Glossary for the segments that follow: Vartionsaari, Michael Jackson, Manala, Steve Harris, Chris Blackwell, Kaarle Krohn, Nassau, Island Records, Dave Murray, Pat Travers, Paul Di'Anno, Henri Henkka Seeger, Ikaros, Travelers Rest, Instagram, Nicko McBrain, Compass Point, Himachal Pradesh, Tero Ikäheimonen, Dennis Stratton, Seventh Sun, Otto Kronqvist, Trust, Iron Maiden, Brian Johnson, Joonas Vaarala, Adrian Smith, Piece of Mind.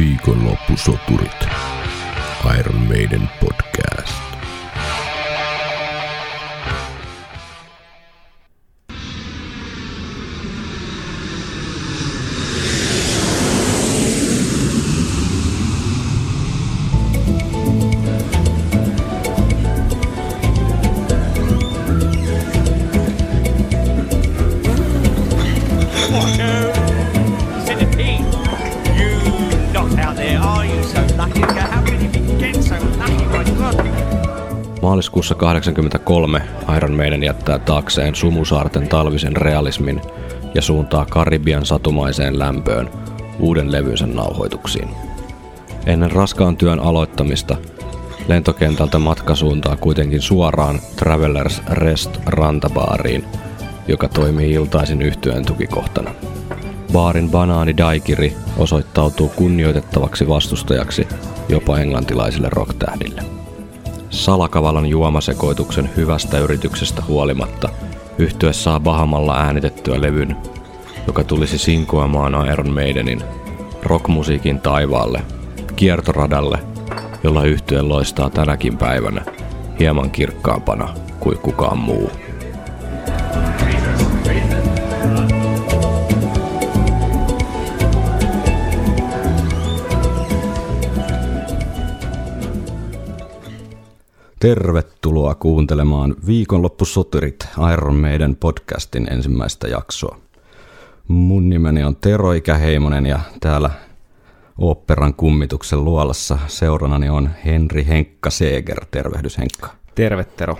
Viikonloppusoturit. Iron Maiden podcast. Maaliskuussa 1983 Iron Maiden jättää taakseen Sumusaarten talvisen realismin ja suuntaa Karibian satumaiseen lämpöön uuden levynsä nauhoituksiin. Ennen raskaan työn aloittamista lentokentältä matka suuntaa kuitenkin suoraan Travelers Rest rantabaariin, joka toimii iltaisin yhtyeen tukikohtana. Baarin banaani daikiri osoittautuu kunnioitettavaksi vastustajaksi jopa englantilaisille rocktähdille. Salakavalan juomasekoituksen hyvästä yrityksestä huolimatta yhtye saa Bahamalla äänitettyä levyn, joka tulisi sinkoamaan Iron Maidenin rockmusiikin taivaalle, kiertoradalle, jolla yhtye loistaa tänäkin päivänä hieman kirkkaampana kuin kukaan muu. Tervetuloa kuuntelemaan Viikonloppusoturit Iron Maiden podcastin ensimmäistä jaksoa. Mun nimeni on Tero Ikäheimonen ja täällä oopperan kummituksen luolassa seuranani on Henri Henkka Seeger. Tervehdys Henkka. Terve Tero.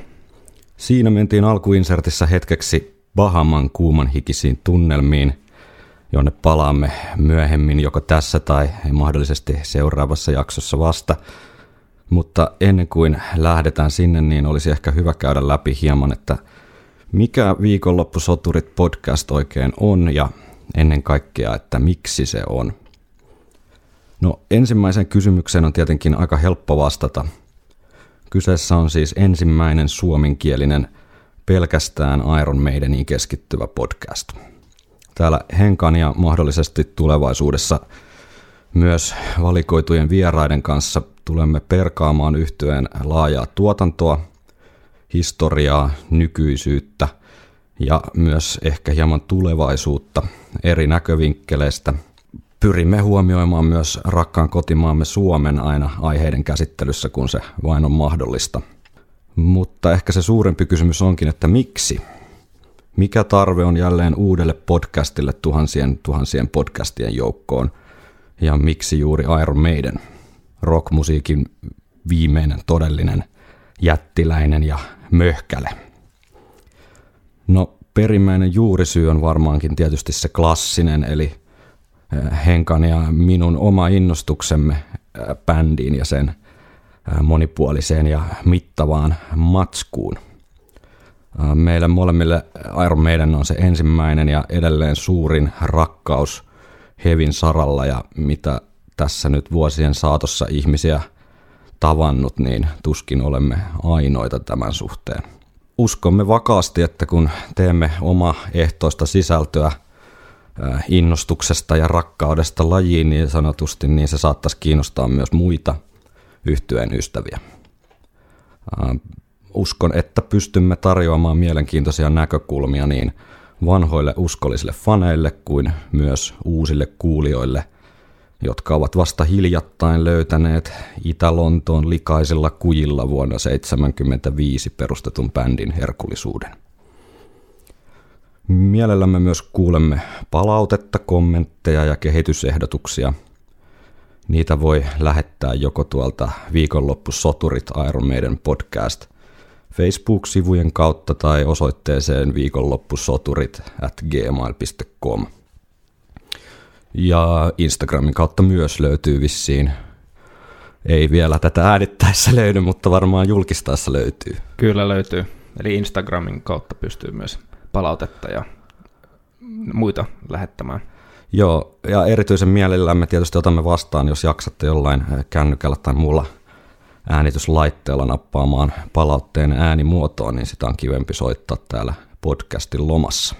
Siinä mentiin alkuinsertissä hetkeksi Bahaman kuumanhikisiin tunnelmiin, jonne palaamme myöhemmin joko tässä tai mahdollisesti seuraavassa jaksossa vasta. Mutta ennen kuin lähdetään sinne, niin olisi ehkä hyvä käydä läpi hieman, että mikä Viikonloppusoturit podcast oikein on ja ennen kaikkea, että miksi se on. No ensimmäisen kysymykseen on tietenkin aika helppo vastata. Kyseessä on siis ensimmäinen suomenkielinen pelkästään Iron Maideniin keskittyvä podcast. Täällä Henkan ja mahdollisesti tulevaisuudessa myös valikoitujen vieraiden kanssa tulemme perkaamaan yhtyeen laajaa tuotantoa, historiaa, nykyisyyttä ja myös ehkä hieman tulevaisuutta eri näkövinkkeleistä. Pyrimme huomioimaan myös rakkaan kotimaamme Suomen aina aiheiden käsittelyssä, kun se vain on mahdollista. Mutta ehkä se suurempi kysymys onkin, että miksi? Mikä tarve on jälleen uudelle podcastille tuhansien podcastien joukkoon? Ja miksi juuri Iron Maiden? Rockmusiikin viimeinen todellinen jättiläinen ja möhkäle. No perimmäinen juurisyy on varmaankin tietysti se klassinen, eli Henkan ja minun oma innostuksemme bändiin ja sen monipuoliseen ja mittavaan matskuun. Meille molemmille Iron Maiden on se ensimmäinen ja edelleen suurin rakkaus hevin saralla ja mitä tässä nyt vuosien saatossa ihmisiä tavannut, niin tuskin olemme ainoita tämän suhteen. Uskomme vakaasti, että kun teemme omaehtoista sisältöä innostuksesta ja rakkaudesta lajiin niin sanotusti, niin se saattaisi kiinnostaa myös muita yhtyeen ystäviä. Uskon, että pystymme tarjoamaan mielenkiintoisia näkökulmia niin vanhoille uskollisille faneille kuin myös uusille kuulijoille, jotka ovat vasta hiljattain löytäneet Itä-Lontoon likaisilla kujilla vuonna 1975 perustetun bändin herkullisuuden. Mielellämme myös kuulemme palautetta, kommentteja ja kehitysehdotuksia. Niitä voi lähettää joko tuolta Viikonloppusoturit Iron Maiden podcast Facebook-sivujen kautta tai osoitteeseen viikonloppusoturit@gmail.com. Ja Instagramin kautta myös löytyy vissiin. Ei vielä tätä äänittäessä löydy, mutta varmaan julkistaessa löytyy. Kyllä löytyy. Eli Instagramin kautta pystyy myös palautetta ja muita lähettämään. Joo, ja erityisen mielellämme tietysti otamme vastaan, jos jaksatte jollain kännykällä tai muulla äänityslaitteella nappaamaan palautteen äänimuotoon, niin sitä on kivempi soittaa täällä podcastin lomassa.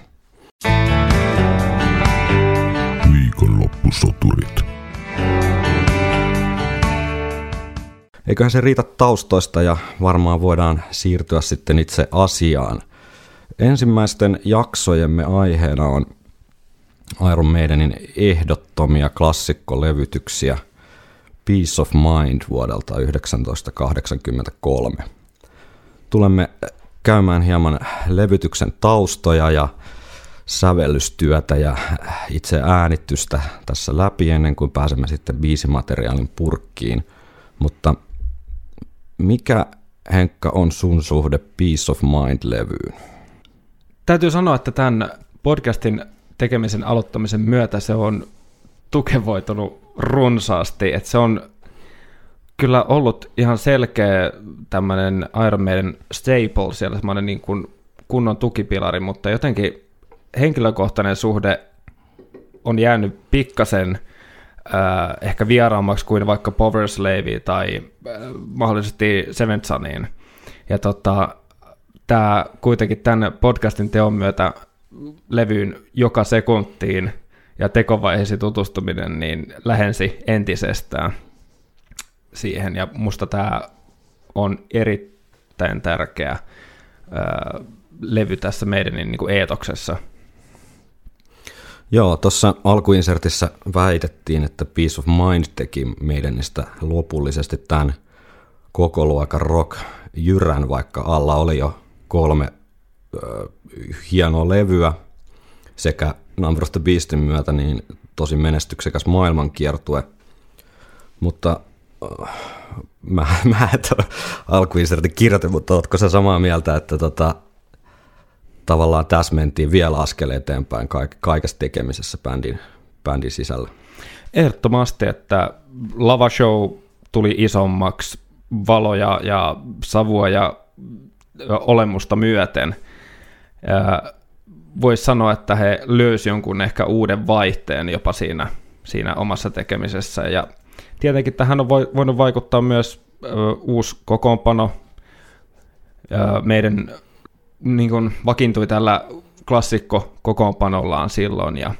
Viikonloppusoturit. Eiköhän se riitä taustoista ja varmaan voidaan siirtyä sitten itse asiaan. Ensimmäisten jaksojemme aiheena on Iron Maidenin ehdottomia klassikkolevytyksiä Piece of Mind vuodelta 1983. Tulemme käymään hieman levytyksen taustoja ja sävellystyötä ja itse äänitystä tässä läpi ennen kuin pääsemme sitten biisimateriaalin purkkiin. Mutta mikä, Henkka, on sun suhde Piece of Mind-levyyn? Täytyy sanoa, että tämän podcastin tekemisen aloittamisen myötä se on tukevoitunut runsaasti. Että se on kyllä ollut ihan selkeä tämmöinen Iron Maiden staple, siellä semmoinen niin kuin kunnon tukipilari, mutta jotenkin henkilökohtainen suhde on jäänyt pikkasen ehkä vieraammaksi kuin vaikka Power Slave tai mahdollisesti Seventh Suniin. Ja tämä kuitenkin tämän podcastin teon myötä levyyn joka sekuntiin ja tekovaiheisiin tutustuminen niin lähensi entisestään siihen. Ja musta tämä on erittäin tärkeä levy tässä meidän niin kuin eetoksessa. Joo, tuossa alkuinsertissä väitettiin, että Piece of Mind teki Maidenistä lopullisesti tämän kokoluokan rock-jyrän, vaikka alla oli jo 3 hienoa levyä sekä Number of the Beastin myötä niin tosi menestyksekäs maailmankiertue. Mutta mä et ole alkuinsertin kirjoitin, mutta ootko sä samaa mieltä, että tavallaan tässä mentiin vielä askel eteenpäin kaikessa tekemisessä bändin sisällä. Ehdottomasti, että lavashow tuli isommaksi valoja ja savua ja olemusta myöten. Voisi sanoa, että he löysivät jonkun ehkä uuden vaihteen jopa siinä omassa tekemisessä. Ja tietenkin tähän on voinut vaikuttaa myös uusi kokoonpano meidän niin kuin vakiintui tällä klassikko-kokoonpanollaan silloin, ja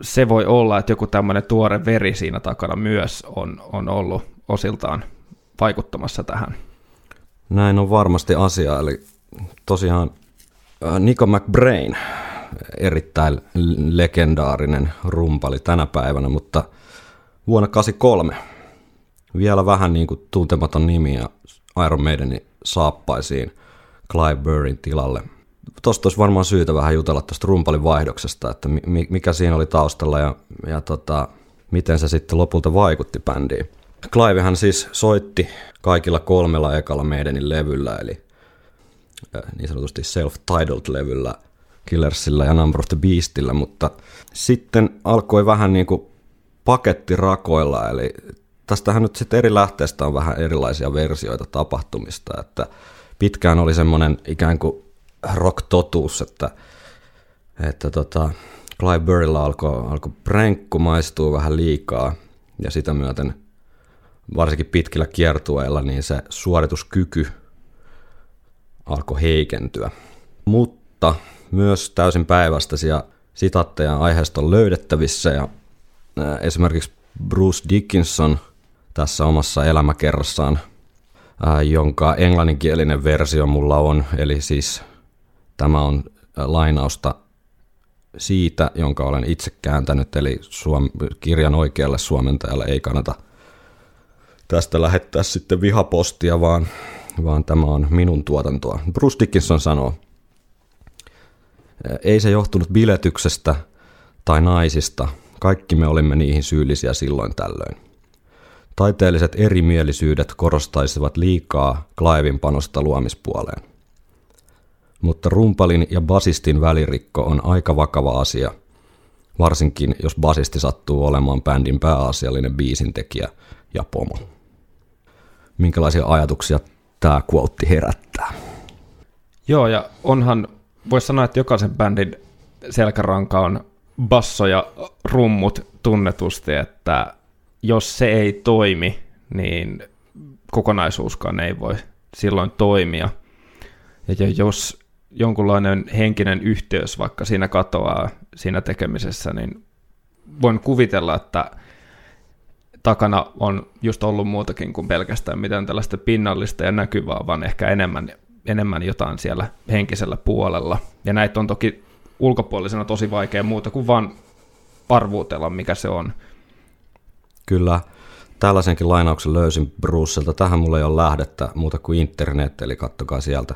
se voi olla, että joku tämmöinen tuore veri siinä takana myös on ollut osiltaan vaikuttamassa tähän. Näin on varmasti asia, eli tosiaan Nicko McBrain, erittäin legendaarinen rumpali tänä päivänä, mutta vuonna 1983 vielä vähän niin kuin tuntematon nimi ja Iron Maidenin saappaisiin Clive Burrin tilalle. Tuosta olisi varmaan syytä vähän jutella tuosta rumpalin vaihdoksesta, että mikä siinä oli taustalla ja miten se sitten lopulta vaikutti bändiin. Clivehän siis soitti kaikilla 3 ekalla Maidenin levyllä, eli niin sanotusti self-titled-levyllä, Killersillä ja Number of the Beastillä, mutta sitten alkoi vähän niin kuin pakettirakoilla, eli tästähän nyt sitten eri lähteistä on vähän erilaisia versioita tapahtumista, että pitkään oli semmoinen ikään kuin rock-totuus, että Clive Burrilla alkoi brenkku maistua vähän liikaa, ja sitä myöten varsinkin pitkillä kiertueilla niin se suorituskyky alkoi heikentyä. Mutta myös täysin päinvastaisia sitaatteja aiheesta on löydettävissä, ja esimerkiksi Bruce Dickinson tässä omassa elämäkerrassaan, jonka englanninkielinen versio mulla on, eli siis tämä on lainausta siitä, jonka olen itse kääntänyt, eli kirjan oikealle suomentajalle ei kannata tästä lähettää sitten vihapostia, vaan tämä on minun tuotantoa. Bruce Dickinson sanoo, ei se johtunut biletyksestä tai naisista, kaikki me olimme niihin syyllisiä silloin tällöin. Taiteelliset erimielisyydet korostaisivat liikaa Cliven panosta luomispuoleen. Mutta rumpalin ja basistin välirikko on aika vakava asia, varsinkin jos basisti sattuu olemaan bändin pääasiallinen biisintekijä ja pomo. Minkälaisia ajatuksia tämä quote herättää? Joo, ja onhan, voisi sanoa, että jokaisen bändin selkäranka on basso ja rummut tunnetusti, että jos se ei toimi, niin kokonaisuuskaan ei voi silloin toimia. Ja jos jonkunlainen henkinen yhteys vaikka siinä katoaa siinä tekemisessä, niin voin kuvitella, että takana on just ollut muutakin kuin pelkästään mitään tällaista pinnallista ja näkyvää, vaan ehkä enemmän jotain siellä henkisellä puolella. Ja näitä on toki ulkopuolisena tosi vaikea muuta kuin vaan arvuutella, mikä se on. Kyllä. Tällaisenkin lainauksen löysin Brucelta. Tähän mulla ei ole lähdettä muuta kuin internet, eli kattokaa sieltä.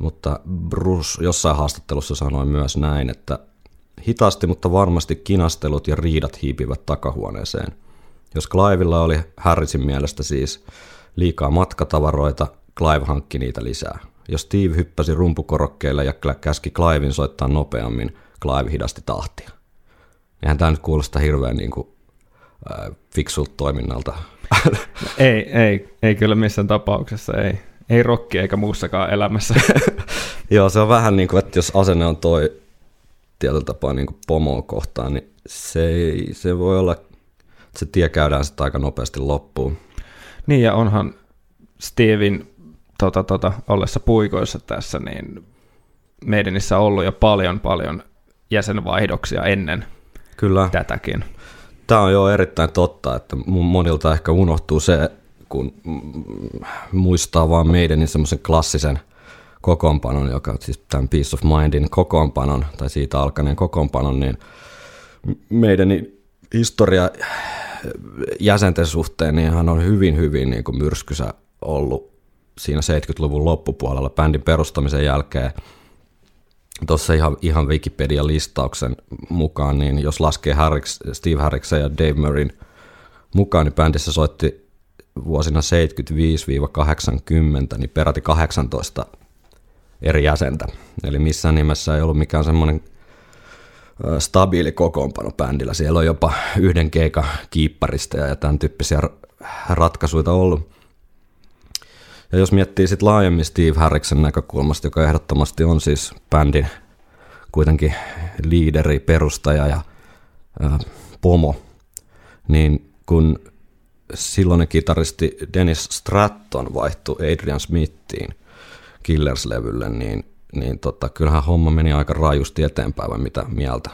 Mutta Bruce jossain haastattelussa sanoi myös näin, että hitaasti, mutta varmasti kinastelut ja riidat hiipivät takahuoneeseen. Jos Clivella oli Harrisin mielestä siis liikaa matkatavaroita, Clive hankki niitä lisää. Jos Steve hyppäsi rumpukorokkeille ja käski Cliven soittaa nopeammin, Clive hidasti tahtia. Eihän tämä nyt kuulosta hirveän niin kuin fiksulta toiminnalta. Ei kyllä missään tapauksessa, ei rokki eikä muussakaan elämässä. Joo, se on vähän niin kuin, että jos asenne on toi tietyllä tapaa niin kuin pomoa kohtaan, niin se voi olla, että se tie käydään sitten aika nopeasti loppuun. Niin, ja onhan Steven ollessa puikoissa tässä, niin Maidenissä on ollut jo paljon jäsenvaihdoksia ennen kyllä tätäkin. Tämä on jo erittäin totta, että monilta ehkä unohtuu se, kun muistaa vaan Maidenin semmoisen klassisen kokoonpanon, joka on siis tämän Piece of Mindin kokoonpanon, tai siitä alkaneen kokoonpanon, niin Maidenin historia jäsenten suhteen, niin hän on hyvin niin kuin myrskysä ollut siinä 70-luvun loppupuolella bändin perustamisen jälkeen. Tuossa ihan Wikipedia-listauksen mukaan, niin jos laskee Steve Harriksen ja Dave Murrayn mukaan, niin bändissä soitti vuosina 75-80 niin peräti 18 eri jäsentä. Eli missään nimessä ei ollut mikään semmoinen stabiili kokoonpano bändillä. Siellä on jopa yhden keikan kiipparisteja ja tämän tyyppisiä ratkaisuja ollut. Ja jos miettii sitten laajemmin Steve Harriksen näkökulmasta, joka ehdottomasti on siis bändin kuitenkin liideri, perustaja ja pomo, niin kun silloinen kitaristi Dennis Stratton vaihtui Adrian Smithiin Killers-levylle, niin kyllähän homma meni aika rajusti eteenpäin, vai mitä mieltä?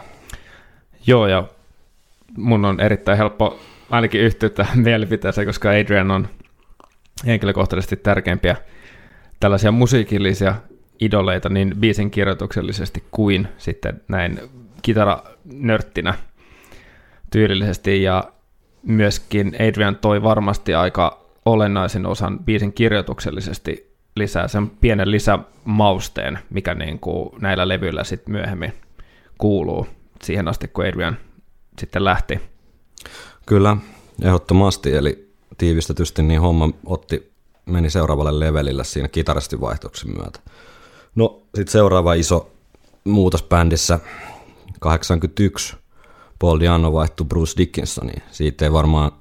Joo, ja mun on erittäin helppo ainakin yhtyä tähän mielipiteeseen, koska Adrian on henkilökohtaisesti tärkeimpiä tällaisia musiikillisia idoleita niin biisin kirjoituksellisesti kuin sitten näin kitaranörttinä tyylillisesti, ja myöskin Adrian toi varmasti aika olennaisen osan biisin kirjoituksellisesti lisää, sen pienen lisämausteen, mikä niin kuin näillä levyillä sitten myöhemmin kuuluu siihen asti, kun Adrian sitten lähti. Kyllä, ehdottomasti, eli tiivistetysti niin homma meni seuraavalle levelille siinä kitaristin vaihtoksen myötä. No sitten seuraava iso muutos bändissä, 81 Paul Di'Anno vaihtui Bruce Dickinsoniin. Siitä ei varmaan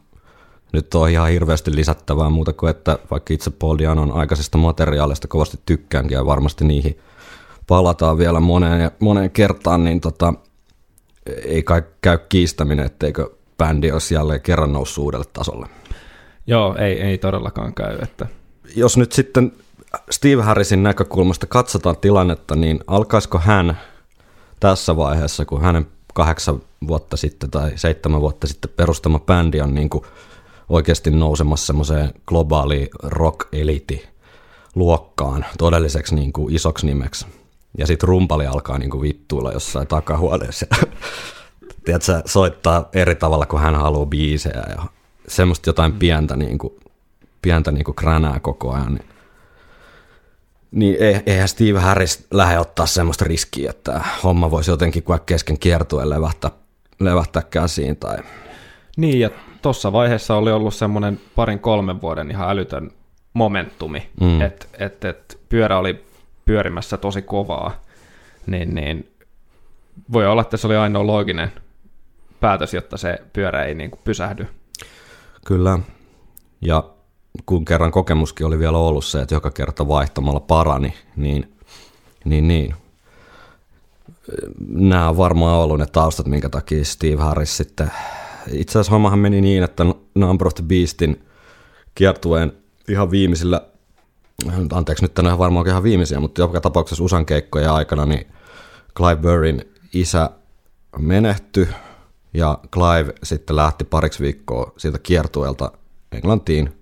nyt ole ihan hirveästi lisättävää muuta kuin, että vaikka itse Paul Di'Annon aikaisesta materiaalista kovasti tykkäänkin ja varmasti niihin palataan vielä moneen kertaan, niin ei kai käy kiistäminen, etteikö bändi olisi jälleen kerran noussut uudelle tasolle. Joo, ei todellakaan käy. Että. Jos nyt sitten Steve Harrisin näkökulmasta katsotaan tilannetta, niin alkaisiko hän tässä vaiheessa, kun hänen 8 vuotta sitten tai 7 vuotta sitten perustama bändi on niin kuin oikeasti nousemassa semmoiseen globaaliin rock-eliti-luokkaan todelliseksi niin kuin isoksi nimeksi. Ja sitten rumpali alkaa niin kuin vittuilla jossain takahuoneessa. Tiedätkö, soittaa eri tavalla kuin hän haluaa biisejä ja semmoista jotain pientä kränää koko ajan. Niin eihän Steve Harris lähde ottaa semmoista riskiä, että homma voisi jotenkin kuin kesken kiertueen levähtää käsiin. Tai. Niin, ja tuossa vaiheessa oli ollut semmoinen 2-3 vuoden ihan älytön momentumi, että pyörä oli pyörimässä tosi kovaa, niin voi olla, että se oli ainoa looginen päätös, jotta se pyörä ei niin kuin pysähdy. Kyllä, ja kun kerran kokemuskin oli vielä ollut se, että joka kerta vaihtamalla parani, niin. Nämä on varmaan ollut ne taustat, minkä takia Steve Harris sitten. Itse asiassa hommahan meni niin, että Number of the Beastin kiertueen ihan viimeisillä, anteeksi nyt tänään varmaan ihan viimeisiä, mutta joka tapauksessa usan keikkojen aikana, niin Clive Burrin isä menehtyi ja Clive sitten lähti pariksi viikkoa siltä kiertueelta Englantiin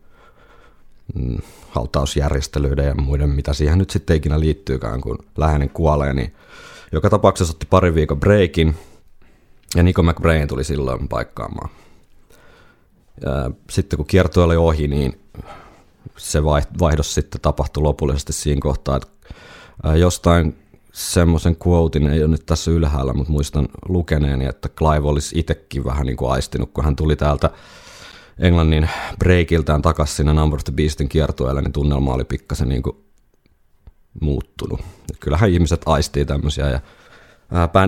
hautausjärjestelyiden ja muiden, mitä siihen nyt sitten ikinä liittyykään, kun läheinen kuolee, niin joka tapauksessa otti parin viikon breikin, ja Nicko McBrain tuli silloin paikkaamaan. Ja sitten kun kiertue oli ohi, niin se vaihdos sitten tapahtui lopullisesti siinä kohtaa, että jostain semmoisen quotein, ei ole nyt tässä ylhäällä, mutta muistan lukeneeni, että Clive olisi itsekin vähän niin kuin aistinut, kun hän tuli täältä Englannin breikiltään takaisin sinne Number of the Beastin kiertueelle, niin tunnelma oli pikkasen niin kuin muuttunut. Ja kyllähän ihmiset aistii tämmöisiä, ja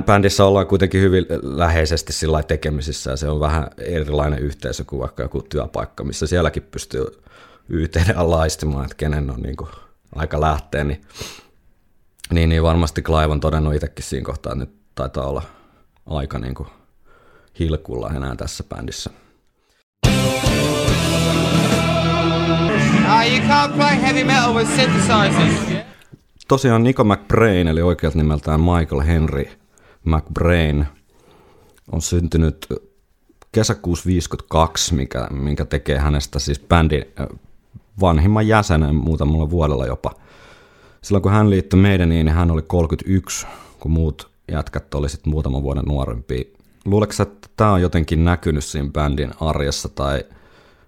bändissä ollaan kuitenkin hyvin läheisesti sillä tekemisissä, ja se on vähän erilainen yhteisö kuin vaikka joku työpaikka, missä sielläkin pystyy yhteydellä aistimaan, että kenen on niin kuin aika lähteä, niin varmasti Clive on todennut itsekin siinä kohtaa, että nyt taitaa olla aika niin kuin hilkulla enää tässä bändissä. Tosiaan Nicko McBrain, eli oikealta nimeltään Michael Henri McBrain, on syntynyt kesäkuussa 1952, minkä tekee hänestä siis bändin vanhimman jäsenen muutamalla vuodella jopa. Silloin kun hän liittyi Maideniin, niin hän oli 31, kun muut jätkät oli sitten muutaman vuoden nuorempia. Luuleeko että tämä on jotenkin näkynyt siinä bändin arjessa, tai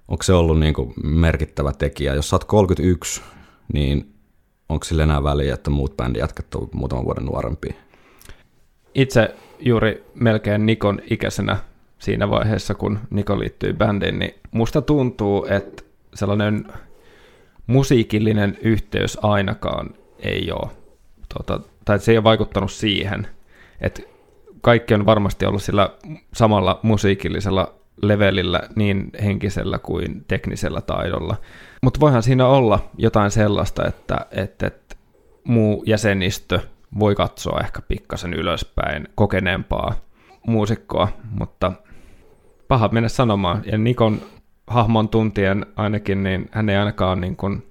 onko se ollut niin kuin merkittävä tekijä? Jos sä oot 31, niin onko sillä enää väliä, että muut bändin jätkät on muutaman vuoden nuorempia? Itse juuri melkein Nikon ikäisenä siinä vaiheessa, kun Niko liittyy bändiin, niin musta tuntuu, että sellainen musiikillinen yhteys ainakaan ei ole, tai se ei ole vaikuttanut siihen, että kaikki on varmasti ollut sillä samalla musiikillisella levelillä niin henkisellä kuin teknisellä taidolla, mutta voihan siinä olla jotain sellaista, että muu jäsenistö voi katsoa ehkä pikkasen ylöspäin kokeneempaa muusikkoa, mutta paha mennä sanomaan, ja Nikon hahmon tuntien ainakin, niin hän ei ainakaan niin kuin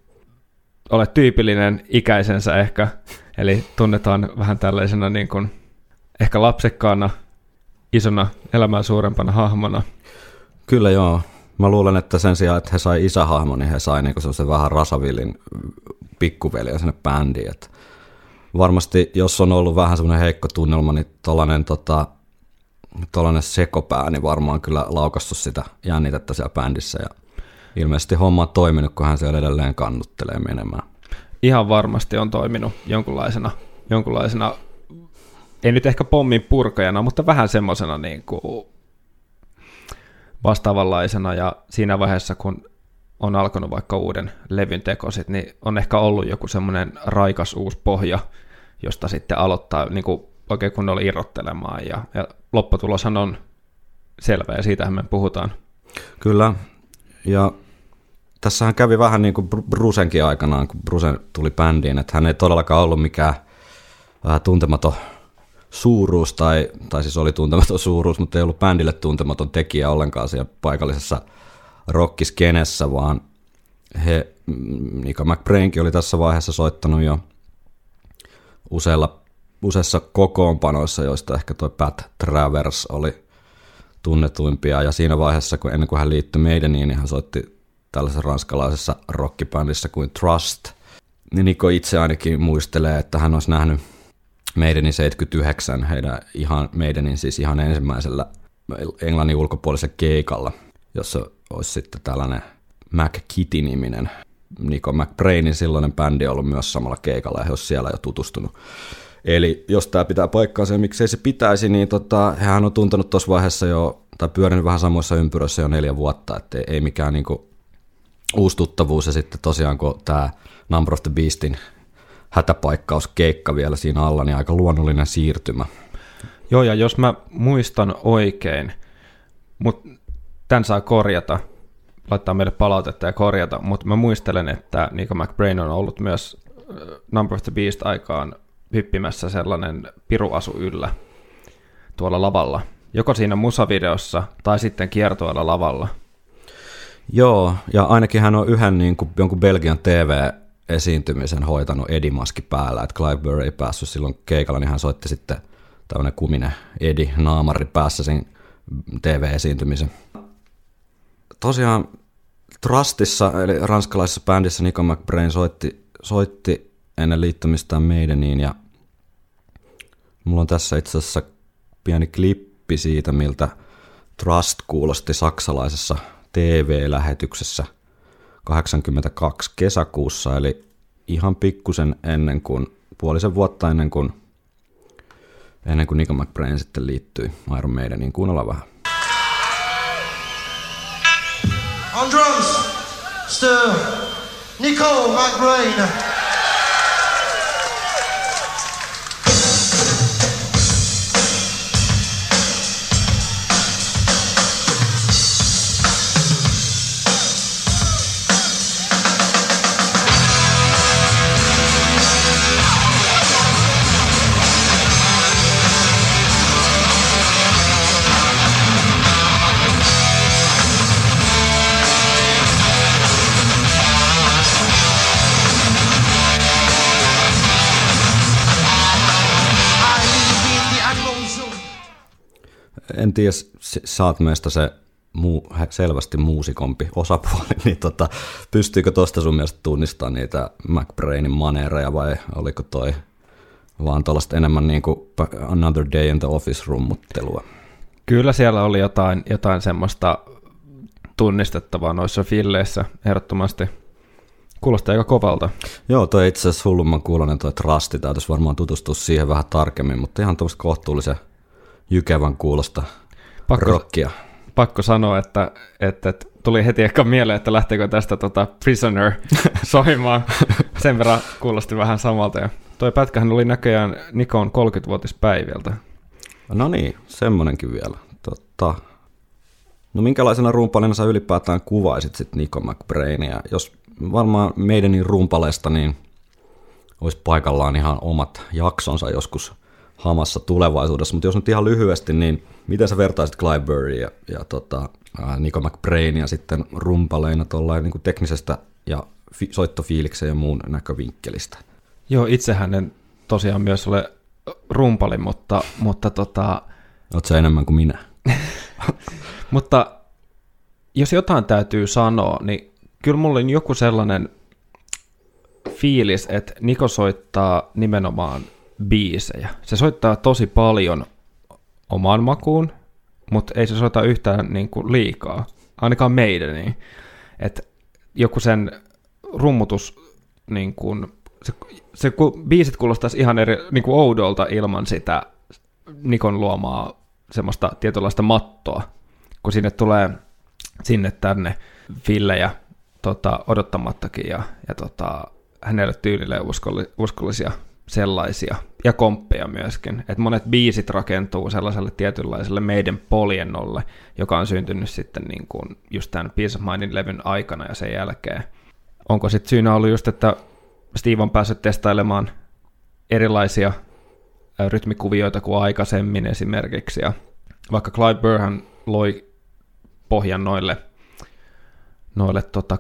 ole tyypillinen ikäisensä ehkä, eli tunnetaan vähän tällaisena niin kuin ehkä lapsekkaana, isona, elämää suurempana hahmona. Kyllä joo. Mä luulen, että sen sijaan, että he sai isähahmon, niin he sai niin kuin sellaisen vähän rasavillin pikkuveliä sinne bändiin. Että varmasti, jos on ollut vähän semmoinen heikko tunnelma, niin tuollainen sekopää, niin varmaan kyllä laukassut sitä jännitettä siellä bändissä, ja ilmeisesti homma on toiminut, kun hän siellä edelleen kannuttelee menemään. Ihan varmasti on toiminut jonkunlaisena ei nyt ehkä pommin purkajana, mutta vähän semmoisena niin kuin vastaavanlaisena, ja siinä vaiheessa, kun on alkanut vaikka uuden levyn tekosit, niin on ehkä ollut joku semmoinen raikas uusi pohja, josta sitten aloittaa niin kuin oikein kunnolla irrottelemaan, ja lopputuloshan on selvä, ja siitähän me puhutaan. Kyllä, ja tässähän kävi vähän niin kuin Brucenkin aikanaan, kun Bruce tuli bändiin, että hän ei todellakaan ollut mikään tuntematon suuruus, tai siis oli tuntematon suuruus, mutta ei ollut bändille tuntematon tekijä ollenkaan siellä paikallisessa rockiskenessä, vaan Nicko McBrainkin oli tässä vaiheessa soittanut jo useissa kokoonpanoissa, joista ehkä toi Pat Travers oli tunnetuimpia, ja siinä vaiheessa, kun ennen kuin hän liittyi Maideniin, niin hän soitti tällaisessa ranskalaisessa rockibändissä kuin Trust. Niin Niko itse ainakin muistelee, että hän olisi nähnyt Maidenin 79, Maidenin siis ihan ensimmäisellä Englannin ulkopuolisella keikalla, jossa olisi sitten tällainen McKitty-niminen Nicko McBrainin silloinen bändi ollut myös samalla keikalla, ja he olisi siellä jo tutustunut. Eli jos tämä pitää paikkaansa ja miksei se pitäisi, niin hän on tuntenut tuossa vaiheessa jo, tai pyörinyt vähän samoissa ympyröissä jo 4 vuotta, että ei mikään niinku uusi tuttavuus, ja sitten tosiaan kun tämä Number of the Beastin hätäpaikkauskeikka vielä siinä alla, niin aika luonnollinen siirtymä. Joo, ja jos mä muistan oikein, mutta tämän saa korjata, laittaa meille palautetta ja korjata, mutta mä muistelen, että Nicko McBrain on ollut myös Number of the Beast aikaan hyppimässä sellainen piruasu yllä tuolla lavalla, joko siinä musavideossa tai sitten kiertueella lavalla. Joo, ja ainakin hän on yhden niin kuin, jonkun Belgian TV-esiintymisen hoitanut edimaski päällä, että Clive Burr ei päässyt silloin keikalla, niin hän soitti sitten tämmöinen kuminen edi naamari päässä sen TV-esiintymisen. Tosiaan Trustissa, eli ranskalaisessa bändissä, Nicko McBrain soitti ennen liittymistään Maideniin, ja mulla on tässä itse asiassa pieni klippi siitä, miltä Trust kuulosti saksalaisessa TV-lähetyksessä 82 kesäkuussa, eli ihan pikkusen ennen kuin, puolisen vuotta ennen kuin Nicko McBrain sitten liittyi Iron Maideniin. Kuunnellaan vähän. On drums, Sir Nicko McBrain. En tiedä, sä oot meistä se selvästi muusikompi osapuoli, niin pystyykö tuosta sun mielestä tunnistamaan niitä McBrainin maneereja, vai oliko toi vaan tuollaista enemmän niin kuin Another Day in the Office rummuttelua? Kyllä siellä oli jotain semmoista tunnistettavaa noissa filleissä ehdottomasti. Kuulostaa aika kovalta. Joo, toi itse asiassa hullumman kuulonen toi Trusti, täytyisi varmaan tutustua siihen vähän tarkemmin, mutta ihan tuollaista kohtuullisen jykevän kuulosta rockia. Pakko sanoa, että tuli heti ehkä mieleen, että lähteekö tästä Prisoner soimaan. Sen verran kuulosti vähän samalta. Ja toi pätkähän oli näköjään Nikon 30-vuotispäiviltä. No niin, semmonenkin vielä. No minkälaisena rumpalina sä ylipäätään kuvaisit sit Nicko McBrainia? Jos varmaan Maidenin rumpaleista, niin olisi paikallaan ihan omat jaksonsa joskus hamassa tulevaisuudessa, mutta jos nyt ihan lyhyesti, niin miten sä vertaisit Clive Burria ja Nicko McBrainia sitten rumpaleina tuollain niin kuin teknisestä ja soittofiiliksen ja muun näkövinkkelistä? Joo, itsehän en tosiaan myös ole rumpali, mutta oot sä enemmän kuin minä. Mutta jos jotain täytyy sanoa, niin kyllä mulla on joku sellainen fiilis, että Nicko soittaa nimenomaan biisejä. Se soittaa tosi paljon omaan makuun, mutta ei se soita yhtään niin kuin liikaa, ainakaan Maideniin. Et joku sen rummutus, niin kuin, se biisit kuulostaisi ihan eri, niin kuin oudolta ilman sitä Nikon luomaa semmoista tietynlaista mattoa, kun sinne tulee tänne fillejä odottamattakin ja hänelle tyylille uskollisia sellaisia, ja komppeja myöskin. Et monet biisit rakentuu sellaiselle tietynlaiselle meidän poljennolle, joka on syntynyt sitten niin kuin just tämän Piece of Mindin levyn aikana ja sen jälkeen. Onko sitten syynä ollut just, että Steve on päässyt testailemaan erilaisia rytmikuvioita kuin aikaisemmin esimerkiksi, ja vaikka Clive Burrhan loi pohjan noille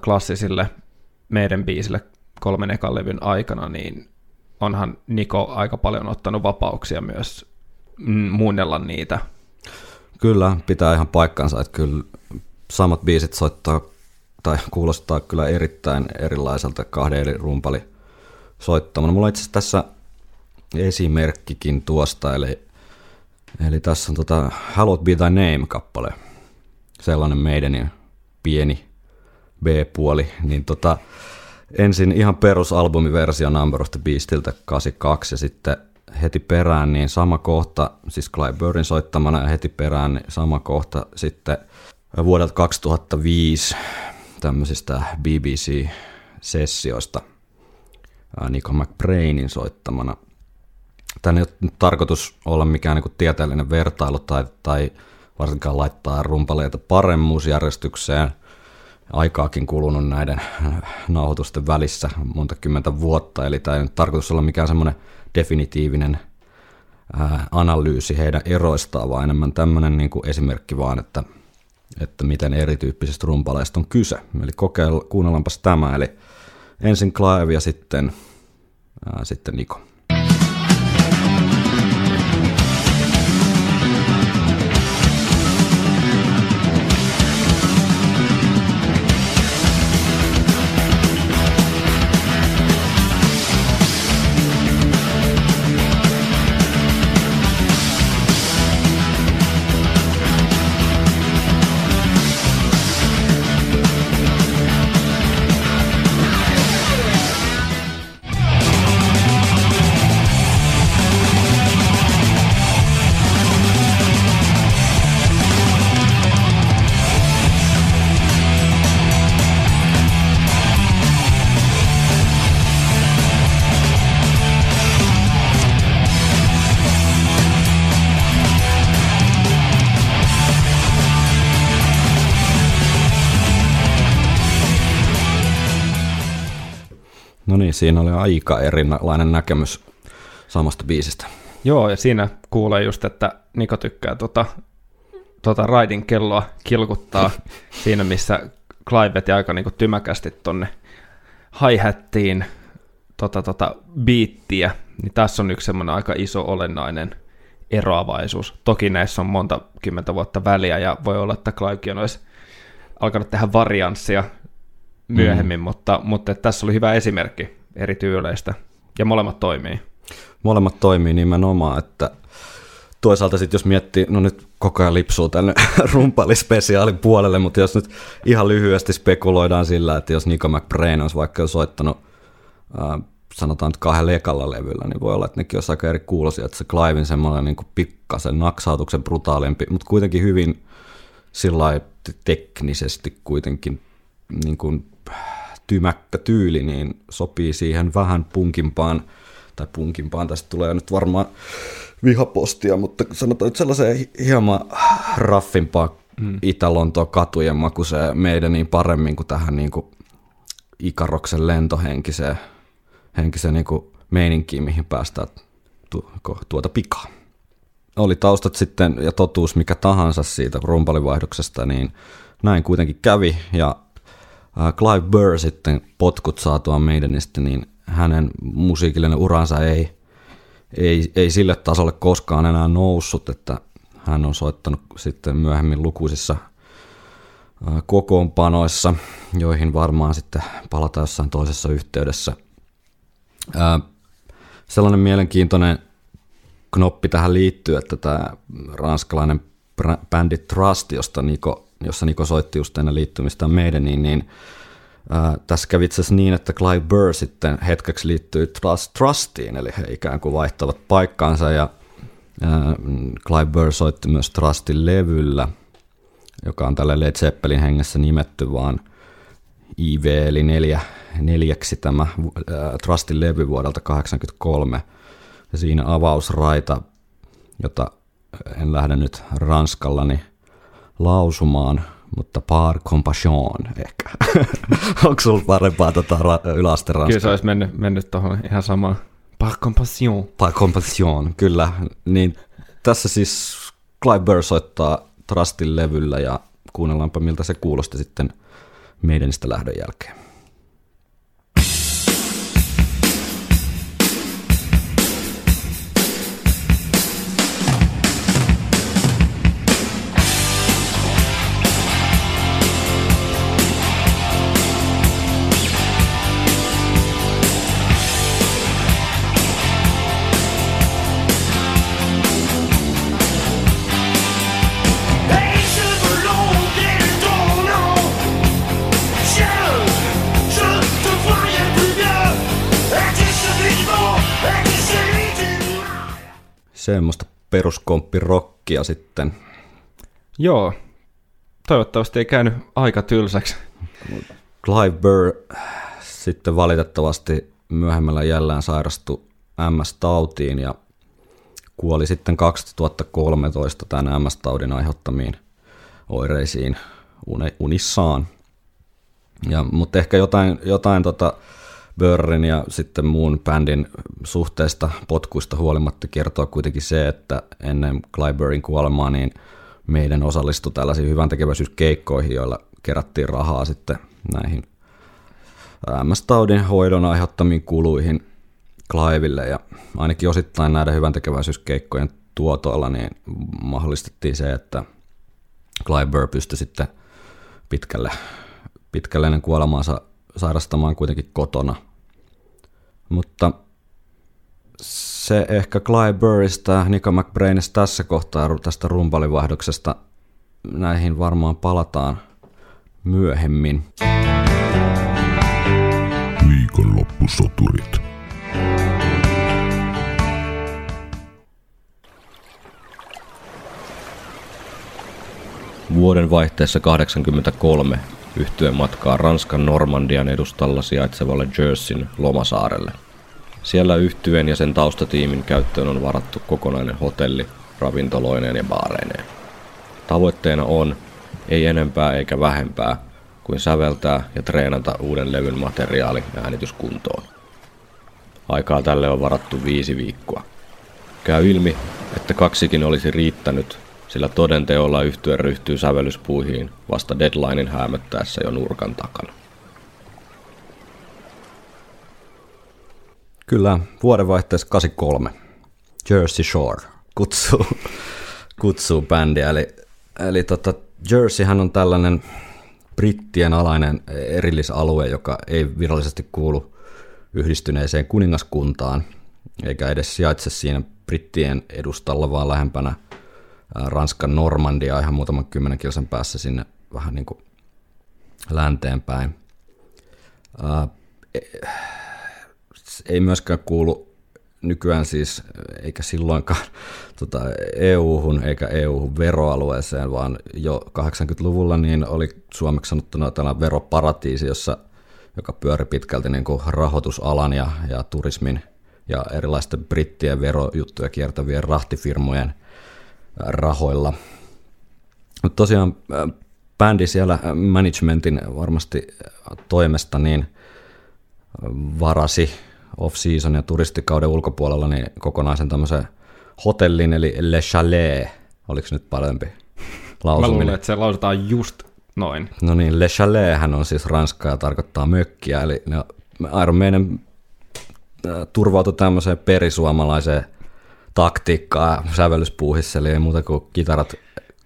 klassisille meidän biisille 3 ekan levyn aikana, niin onhan Nicko aika paljon ottanut vapauksia myös muunnella niitä. Kyllä, pitää ihan paikkansa, että kyllä samat biisit soittaa tai kuulostaa kyllä erittäin erilaiselta kahden eri rumpali soittamana. Mulla on itse asiassa tässä esimerkkikin tuosta, eli tässä on Hallowed Be Thy Name-kappale, sellainen Maidenin pieni B-puoli, niin ensin ihan perusalbumiversio Number of the Beastiltä 82 ja sitten heti perään niin sama kohta, siis Clive Burrin soittamana, ja heti perään niin sama kohta sitten vuodelta 2005 tämmöisistä BBC-sessioista Nicko McBrainin soittamana. Tämä ei ole tarkoitus olla mikään niin tieteellinen vertailu tai varsinkaan laittaa rumpaleita paremmuusjärjestykseen. Aikaakin kulunut näiden nauhoitusten välissä monta kymmentä vuotta, eli tämä ei nyt tarkoitus olla mikään semmoinen definitiivinen analyysi heidän eroistaan, vaan enemmän tämmöinen niin kuin esimerkki vaan, että miten erityyppisistä rumpaleista on kyse. Eli kuunnellaanpas tämä, eli ensin Clive ja sitten Nicko. No niin, siinä oli aika erilainen näkemys samasta biisistä. Joo, ja siinä kuulee just, että Nicko tykkää tuota raidin kelloa kilkuttaa siinä, missä Clive veti aika niinku tymäkästi tonne hi-hattiin biittiä. Niin tässä on yksi semmoinen aika iso olennainen eroavaisuus. Toki näissä on monta kymmentä vuotta väliä, ja voi olla, että Clivekin olisi alkanut tehdä varianssia myöhemmin, mutta tässä oli hyvä esimerkki eri tyyleistä, ja molemmat toimii. Molemmat toimii nimenomaan, että toisaalta sitten jos miettii, no nyt koko ajan lipsuu tänne rumpalispesiaalin puolelle, mutta jos nyt ihan lyhyesti spekuloidaan sillä, että jos Nicko McBrain olisi vaikka soittanut sanotaan nyt 2 ekalla levyllä, niin voi olla, että nekin olisi aika eri kuulosia, että se Cliven semmoinen niin kuin pikkasen naksautuksen brutaalimpi, mutta kuitenkin hyvin sillä teknisesti kuitenkin niin kuin tymäkkä tyyli, niin sopii siihen vähän punkimpaan, tästä tulee nyt varmaan vihapostia, mutta sanotaan nyt sellaiseen hieman raffimpaan Itä-Lontoon katujen makuiseen meidän niin paremmin kuin tähän niin kuin Ikaroksen lentohenkiseen niin kuin meininkiin, mihin päästään tuota pikaa. Oli taustat sitten ja totuus mikä tahansa siitä rumpalivaihdoksesta, niin näin kuitenkin kävi, ja Clive Burr sitten potkut saatua Maidenistä, niin hänen musiikillinen uransa ei sille tasolle koskaan enää noussut, että hän on soittanut sitten myöhemmin lukuisissa kokoonpanoissa, joihin varmaan sitten palataan jossain toisessa yhteydessä. Sellainen mielenkiintoinen knoppi tähän liittyy, että tämä ranskalainen bändi Trust, jossa Nicko soitti just ennen liittymistä Maideniin, niin tässä kävi itse asiassa niin, että Clive Burr sitten hetkeksi liittyy Trustiin, eli he ikään kuin vaihtavat paikkaansa, ja Clive Burr soitti myös Trustin levyllä, joka on tällä Led Zeppelin hengessä nimetty vaan IV, eli 4 tämä Trustin levy vuodelta 1983, ja siinä avausraita, jota en lähde nyt ranskallani lausumaan, mutta par compassion ehkä. Onko sulla parempaa yläasteranskaa? Kyllä se olisi mennyt tuohon ihan samaan. Par compassion, kyllä. Niin, tässä siis Clive Burr soittaa Trustin levyllä, ja kuunnellaanpa miltä se kuulosti sitten Maidenistä lähdön jälkeen. Semmoista peruskomppirokkia sitten. Joo, toivottavasti ei käynyt aika tylsäksi. Clive Burr sitten valitettavasti myöhemmällä jällään sairastui MS-tautiin ja kuoli sitten 2013 tämän MS-taudin aiheuttamiin oireisiin unissaan. Mutta ehkä jotain Burrin ja sitten muun bändin suhteista potkuista huolimatta kertoo kuitenkin se, että ennen Clive Burrin kuolemaa niin meidän osallistui tällaisiin hyväntekeväisyyskeikkoihin, joilla kerättiin rahaa sitten näihin MS-taudin hoidon aiheuttamiin kuluihin Clivelle, ja ainakin osittain näiden hyväntekeväisyyskeikkojen tuotoilla niin mahdollistettiin se, että Clive Burr pystyi sitten pitkälle ennen kuolemaansa sairastamaan kuitenkin kotona. Mutta se ehkä Clive Burrista, Nicko McBrainista tässä kohtaa, tästä rumpalivaihdoksesta, näihin varmaan palataan myöhemmin. Viikonloppusoturit. Vuoden vaihteessa 1983 yhtye matkaa Ranskan Normandian edustalla sijaitsevalle Jerseyn lomasaarelle. Siellä yhtyeen ja sen taustatiimin käyttöön on varattu kokonainen hotelli, ravintoloineen ja baareineen. Tavoitteena on, ei enempää eikä vähempää, kuin säveltää ja treenata uuden levyn materiaali äänityskuntoon. Aikaa tälle on varattu 5 viikkoa. Käy ilmi, että 2kin olisi riittänyt, sillä todenteolla yhtye ryhtyy sävellyspuihin vasta deadlinen häämöttäessä jo nurkan takana. Kyllä, vuodenvaihteessa 83. Jersey Shore kutsuu bändiä. Eli Jerseyhän on tällainen brittien alainen erillisalue, joka ei virallisesti kuulu Yhdistyneeseen kuningaskuntaan, eikä edes sijaitse siinä brittien edustalla, vaan lähempänä Ranskan Normandia, ihan muutaman 10 kilsan päässä sinne vähän niin kuin länteen päin. Ei myöskään kuulu nykyään siis, eikä silloinkaan EU-hun eikä EU-hun veroalueeseen, vaan jo 80-luvulla niin oli suomeksi sanottuna tällainen veroparatiisi, joka pyöri pitkälti niin kuin rahoitusalan ja turismin ja erilaisten brittien verojuttuja kiertävien rahtifirmojen rahoilla. Mutta tosiaan bändi siellä managementin varmasti toimesta niin varasi off-season ja turistikauden ulkopuolella niin kokonaisen tämmöisen hotellin, eli Le Chalet, oliko nyt parempi lausuminen? Mä luulen, että se lausutaan just noin. No niin, Le Chalethän on siis ranskaa ja tarkoittaa mökkiä, eli Iron Maiden turvautui tämmöiseen perisuomalaiseen taktiikkaan sävellyspuuhissa, eli ei muuta kuin kitarat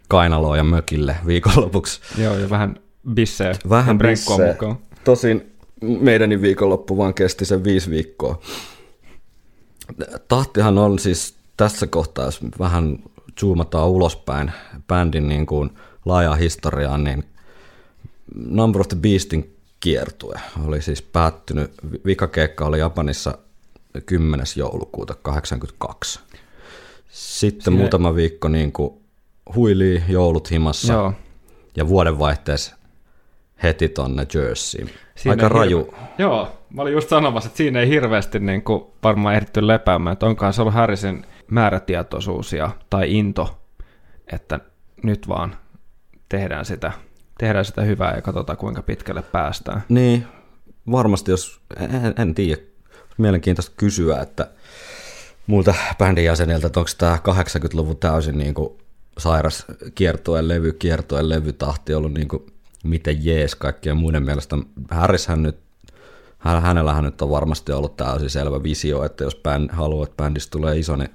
kainaloon ja mökille viikonlopuksi. Joo, ja vähän bissee. Vähän bissee. Tosin meidänin viikonloppu vaan kesti sen 5 viikkoa. Tahtihan on siis tässä kohtaa, jos vähän zoomataan ulospäin bändin niin kuin laajaa historiaan, niin Number of the Beastin kiertue oli siis päättynyt, vikakeikka oli Japanissa 10. joulukuuta 1982. Sitten Sine. Muutama viikko niin kuin huilii, joulut himassa. Joo. Ja vuodenvaihteessa heti tonne Jerseyin. Aika raju. Joo, mä olin just sanomassa, että siinä ei hirveästi niin kuin varmaan ehditty lepäämään, että onkaan se ollut Harrisin määrätietoisuus tai into, että nyt vaan tehdään sitä hyvää ja katsotaan kuinka pitkälle päästään. Niin, varmasti jos, en tiedä, mielenkiintoista kysyä, että muilta bändin jäseniltä, että onko tämä 80-luvun täysin niin kuin sairas kiertueen levytahti ollut niin kuin miten jees kaikkien muiden mielestä. Hänellähän nyt on varmasti ollut täysin selvä visio, että jos haluaa, että bändistä tulee iso, niin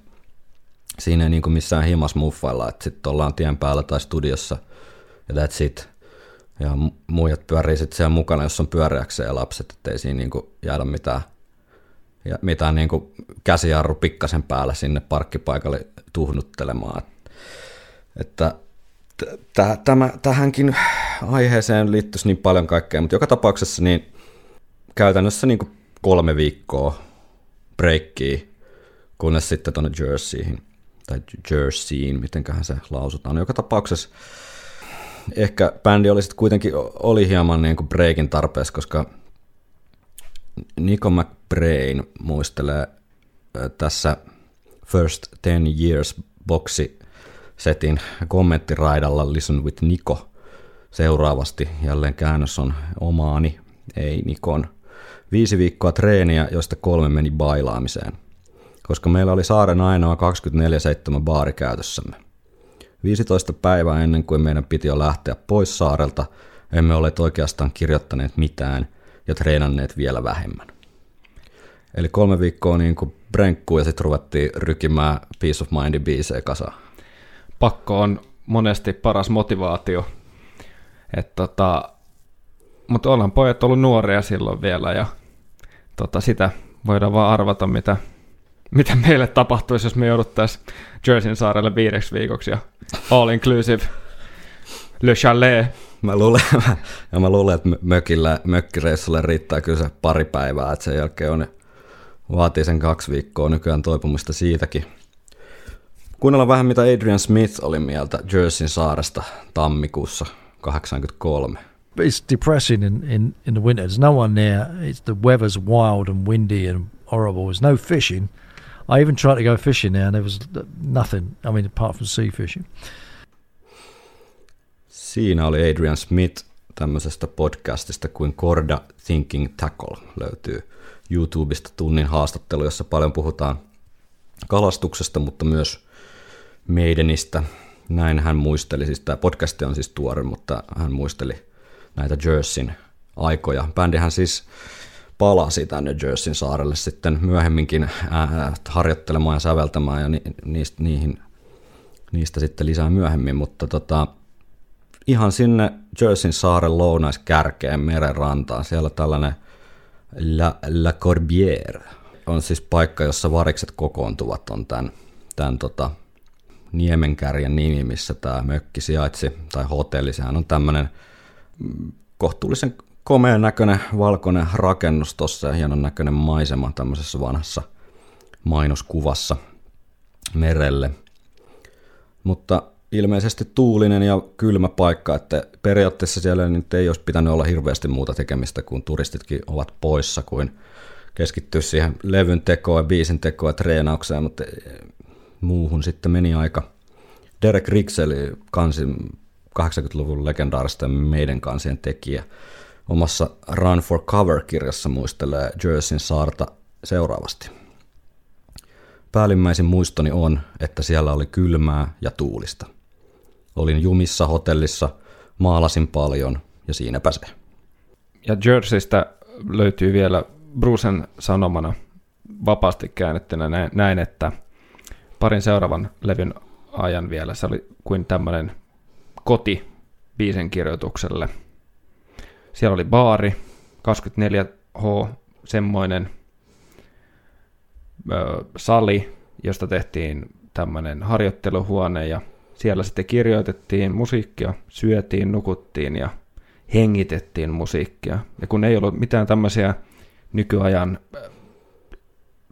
siinä ei niin kuin missään himas muffailla, että sitten ollaan tien päällä tai studiossa ja that's it. Ja muijat pyörii sitten siellä mukana, jos on pyöriäkseen ja lapset, ettei siinä niin kuin jäädä mitään niin kuin käsijarru pikkasen päällä sinne parkkipaikalle tuhnuttelemaan. Että tähänkin aiheeseen liittyisi niin paljon kaikkea, mutta joka tapauksessa niin käytännössä niin kuin 3 viikkoa breikkiä, kunnes sitten tuonne Jerseyin, tai Jerseyin, mitenköhän se lausutaan. Joka tapauksessa ehkä bändi oli sitten kuitenkin hieman niin kuin breikin tarpeessa, koska Nicko McBrain muistelee tässä First 10 Years boksi-setin kommenttiraidalla Listen with Nicko seuraavasti. Jälleen käännös on omaani, ei Nikon. 5 viikkoa treeniä, joista 3 meni bailaamiseen, koska meillä oli saaren ainoa 24/7 baari käytössämme. 15 päivää ennen kuin meidän piti jo lähteä pois saarelta, emme ole oikeastaan kirjoittaneet mitään ja treenanneet vielä vähemmän. Eli 3 viikkoa niin kuin brenkkuu ja sitten ruvettiin rykimään Piece of Mindin biisejä kasaan. Pakko on monesti paras motivaatio. Mutta ollaan pojat ollut nuoria silloin vielä ja sitä voidaan vaan arvata, mitä meille tapahtuisi, jos me jouduttaisiin Jerseyn saarelle 5 viikoksi ja all inclusive Le Chalet. Mä luulen, että mökkireissulle riittää kyllä se 2 päivää, että sen jälkeen vaatii sen 2 viikkoa nykyään toipumista siitäkin. Kuunnellaan vähän, mitä Adrian Smith oli mieltä Jerseyn saaresta tammikuussa 1983. It's depressing in the winter. There's no one there. It's the weather's wild and windy and horrible. There's no fishing. I even tried to go fishing there and there was nothing. I mean, apart from sea fishing. Siinä oli Adrian Smith tämmöisestä podcastista kuin Korda Thinking Tackle. Löytyy YouTubesta tunnin haastattelu, jossa paljon puhutaan kalastuksesta, mutta myös Maidenistä. Näin hän muisteli, siis tämä podcast on siis tuore, mutta hän muisteli näitä Jerseyn aikoja. Bändihän siis palasi tänne Jerseyn saarelle sitten myöhemminkin harjoittelemaan ja säveltämään ja niistä sitten lisää myöhemmin, mutta ihan sinne Jerseyn saaren lounaiskärkeen meren rantaan. Siellä tällainen La Corbière on siis paikka, jossa varikset kokoontuvat, on tämän Niemenkärjen nimi, missä tämä mökki sijaitsi, tai hotelli. Sehän on tämmöinen kohtuullisen komean näköinen valkoinen rakennus tuossa ja hienon näköinen maisema tämmöisessä vanhassa mainoskuvassa merelle. Mutta ilmeisesti tuulinen ja kylmä paikka, että periaatteessa siellä nyt ei olisi pitänyt olla hirveästi muuta tekemistä, kun turistitkin ovat poissa, kuin keskittyä siihen levyn tekoon ja biisin tekoon ja treenaukseen, mutta muuhun sitten meni aika. Derek Riggs, eli 80-luvun legendaaristen meidän kansien tekijä, omassa Run for Cover-kirjassa muistelee Jerseyn saarta seuraavasti. Päällimmäisin muistoni on, että siellä oli kylmää ja tuulista. Olin jumissa hotellissa, maalasin paljon ja siinäpä se. Ja Jerseystä löytyy vielä Brucen sanomana vapaasti käännettynä näin, että parin seuraavan levyn ajan vielä se oli kuin tämmöinen koti biisen kirjoitukselle. Siellä oli baari, 24H, semmoinen sali, josta tehtiin tämmöinen harjoitteluhuone ja siellä sitten kirjoitettiin musiikkia, syötiin, nukuttiin ja hengitettiin musiikkia. Ja kun ei ollut mitään tämmöisiä nykyajan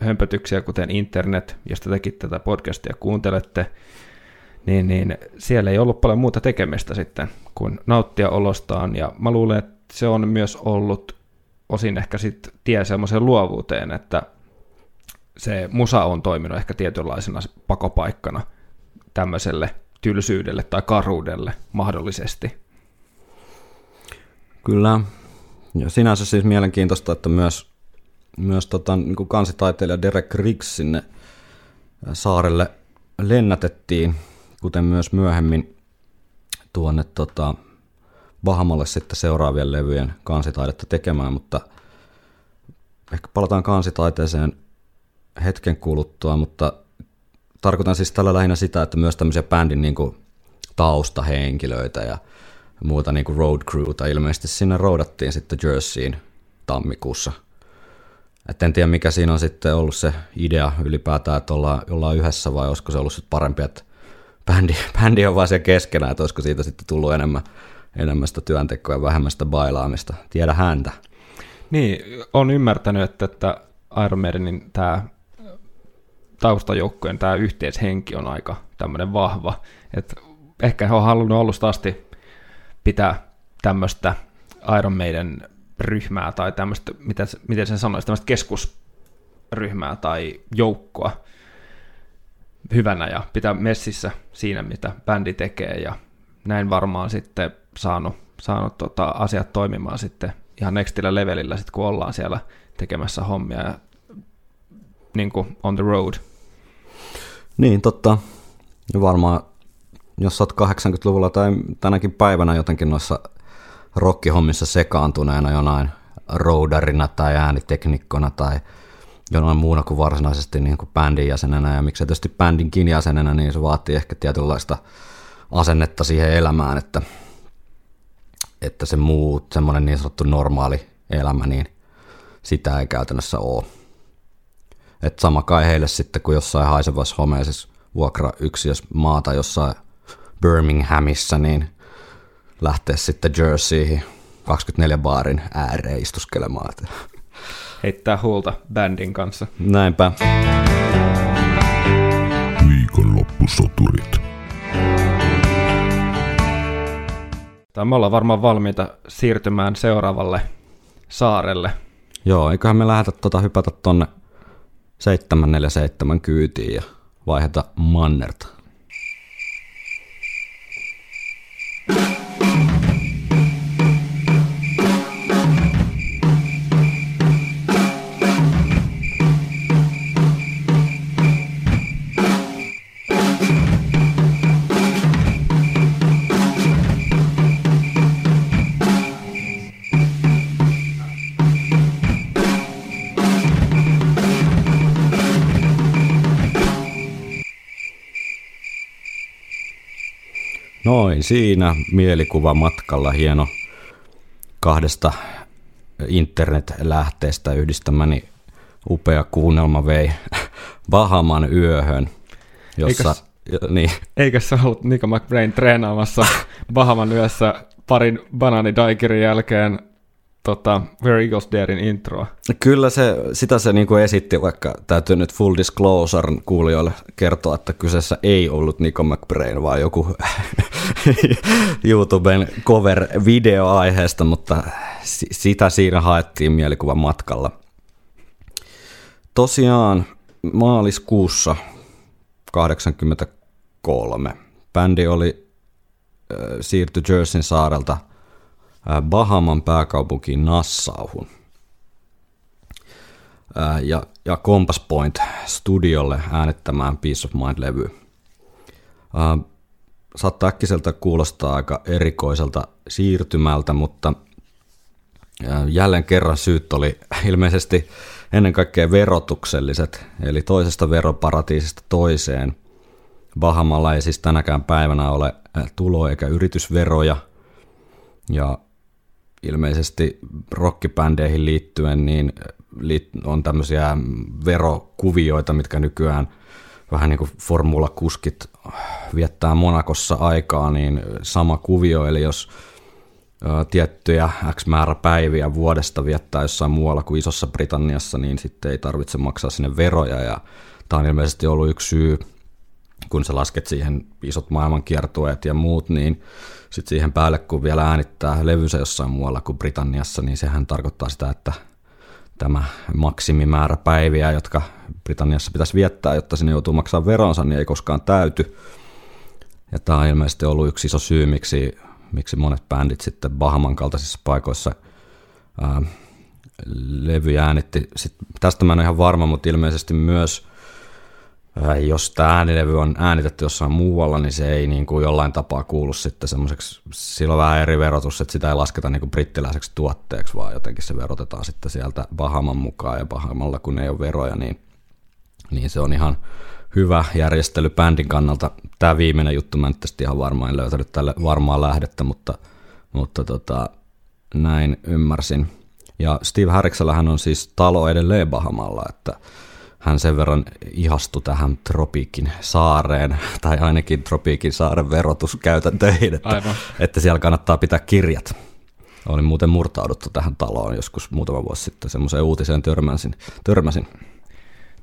hömpötyksiä, kuten internet, josta tekin tätä podcastia kuuntelette, niin siellä ei ollut paljon muuta tekemistä sitten kuin nauttia olostaan. Ja mä luulen, että se on myös ollut osin ehkä sitten tie semmoiseen luovuuteen, että se musa on toiminut ehkä tietynlaisena pakopaikkana tämmöiselle tylsyydelle tai karuudelle mahdollisesti. Kyllä. Ja sinänsä siis mielenkiintoista, että myös niin kuin kansitaiteilija Derek Riggs sinne saarelle lennätettiin, kuten myös myöhemmin tuonne Bahamalle sitten seuraavien levyjen kansitaidetta tekemään, mutta ehkä palataan kansitaiteeseen hetken kuluttua, mutta tarkoitan siis tällä lähinnä sitä, että myös tämmöisiä bändin niin kuin taustahenkilöitä ja muuta niin kuin road crewta ilmeisesti sinne roudattiin sitten Jerseyin tammikuussa. Et en tiedä, mikä siinä on sitten ollut se idea ylipäätään, että ollaan yhdessä vai olisiko se ollut sitten parempi, että bändi on vaan siellä keskenään, että olisiko siitä sitten tullut enemmän sitä työntekoa ja vähemmän sitä bailaamista. Tiedä häntä. Niin, on ymmärtänyt, että Iron Maidenin tämä taustajoukkojen tämä yhteishenki on aika tämmöinen vahva. Et ehkä he on halunnut alusta asti pitää tämmöistä Iron Maiden ryhmää tai tämmöistä, miten sen sanoisi, tämmöistä keskusryhmää tai joukkoa hyvänä ja pitää messissä siinä, mitä bändi tekee ja näin varmaan sitten saanut asiat toimimaan sitten ihan nextillä levelillä sitten, kun ollaan siellä tekemässä hommia ja niin kuin on the road. Niin, totta. Varmaan, jos olet 80-luvulla tai tänäkin päivänä jotenkin noissa rockkihommissa sekaantuneena jonain roudarina tai ääniteknikkona tai jonain muuna kuin varsinaisesti niin kuin bändin jäsenenä ja miksei tietysti bändinkin jäsenenä, niin se vaatii ehkä tietynlaista asennetta siihen elämään, että se muu, semmoinen niin sanottu normaali elämä, niin sitä ei käytännössä ole. Et sama kai heille sitten, kun jossain haisevassa homeisessa vuokrayksiössä maata jossain Birminghamissa, niin lähtee sitten Jerseyhin 24 baarin ääreen istuskelemaan. Heittää huulta bändin kanssa. Näinpä. Viikonloppusoturit. Me ollaan varmaan valmiita siirtymään seuraavalle saarelle. Joo, eiköhän me lähdetä hypätä tonne 747 kyytiin ja vaihdeta mannerta. Noin, siinä mielikuva matkalla, hieno kahdesta internetlähteestä yhdistämäni upea kuunnelma vei Bahaman yöhön, jossa... Eikö sä ollut Nicko McBrain treenaamassa Bahaman yössä parin Banaani Daiquirin jälkeen Where Eagles Darein introa? Kyllä sitä se niinku esitti, vaikka täytyy nyt full disclosure kuulijoille kertoa, että kyseessä ei ollut Nicko McBrain, vaan joku YouTuben cover-video aiheesta, mutta sitä siinä haettiin mielikuvan matkalla. Tosiaan maaliskuussa 1983 bändi oli siirtyi Jerseyn saarelta Bahaman pääkaupunkiin Nassauhun ja Compass Point -studiolle äänittämään Piece of Mind-levyä. Saattaa äkkiseltä kuulostaa aika erikoiselta siirtymältä, mutta jälleen kerran syyt oli ilmeisesti ennen kaikkea verotukselliset, eli toisesta veroparatiisista toiseen. Bahamalla ei siis tänäkään päivänä ole tulo- eikä yritysveroja, ja ilmeisesti rockibändeihin liittyen niin on tämmöisiä verokuvioita, mitkä nykyään vähän niin kuin formulakuskit viettää Monakossa aikaa, niin sama kuvio, eli jos tiettyjä X määrä päiviä vuodesta viettää jossain muualla kuin Isossa Britanniassa, niin sitten ei tarvitse maksaa sinne veroja. Ja tämä on ilmeisesti ollut yksi syy, kun sä lasket siihen isot maailmankiertueet ja muut, niin sitten siihen päälle, kun vielä äänittää levynsä jossain muualla kuin Britanniassa, niin sehän tarkoittaa sitä, että tämä maksimimäärä päiviä, jotka Britanniassa pitäisi viettää, jotta sinne joutuu maksamaan veronsa, niin ei koskaan täyty. Ja tämä on ilmeisesti ollut yksi iso syy, miksi monet bändit sitten Bahaman kaltaisissa paikoissa levyjä äänitti. Sitten tästä mä en ole ihan varma, mutta ilmeisesti myös, jos tämä äänilevy on äänitetty jossain muualla, niin se ei niin kuin jollain tapaa kuulu sitten semmoiseksi, sillä on vähän eri verotus, että sitä ei lasketa niin kuin brittiläiseksi tuotteeksi, vaan jotenkin se verotetaan sitten sieltä Bahaman mukaan, ja Bahamalla kun ei ole veroja, niin se on ihan hyvä järjestely bändin kannalta. Tämä viimeinen juttu, mä en tästä ihan varmaan en löytänyt tälle varmaa lähdettä, mutta näin ymmärsin. Ja Steve Harriksellähän on siis talo edelleen Bahamalla, että hän sen verran ihastui tähän Tropiikin saareen, tai ainakin Tropiikin saaren verotuskäytäntöihin, että siellä kannattaa pitää kirjat. Oli muuten murtauduttu tähän taloon joskus muutama vuosi sitten, semmoiseen uutiseen törmäsin.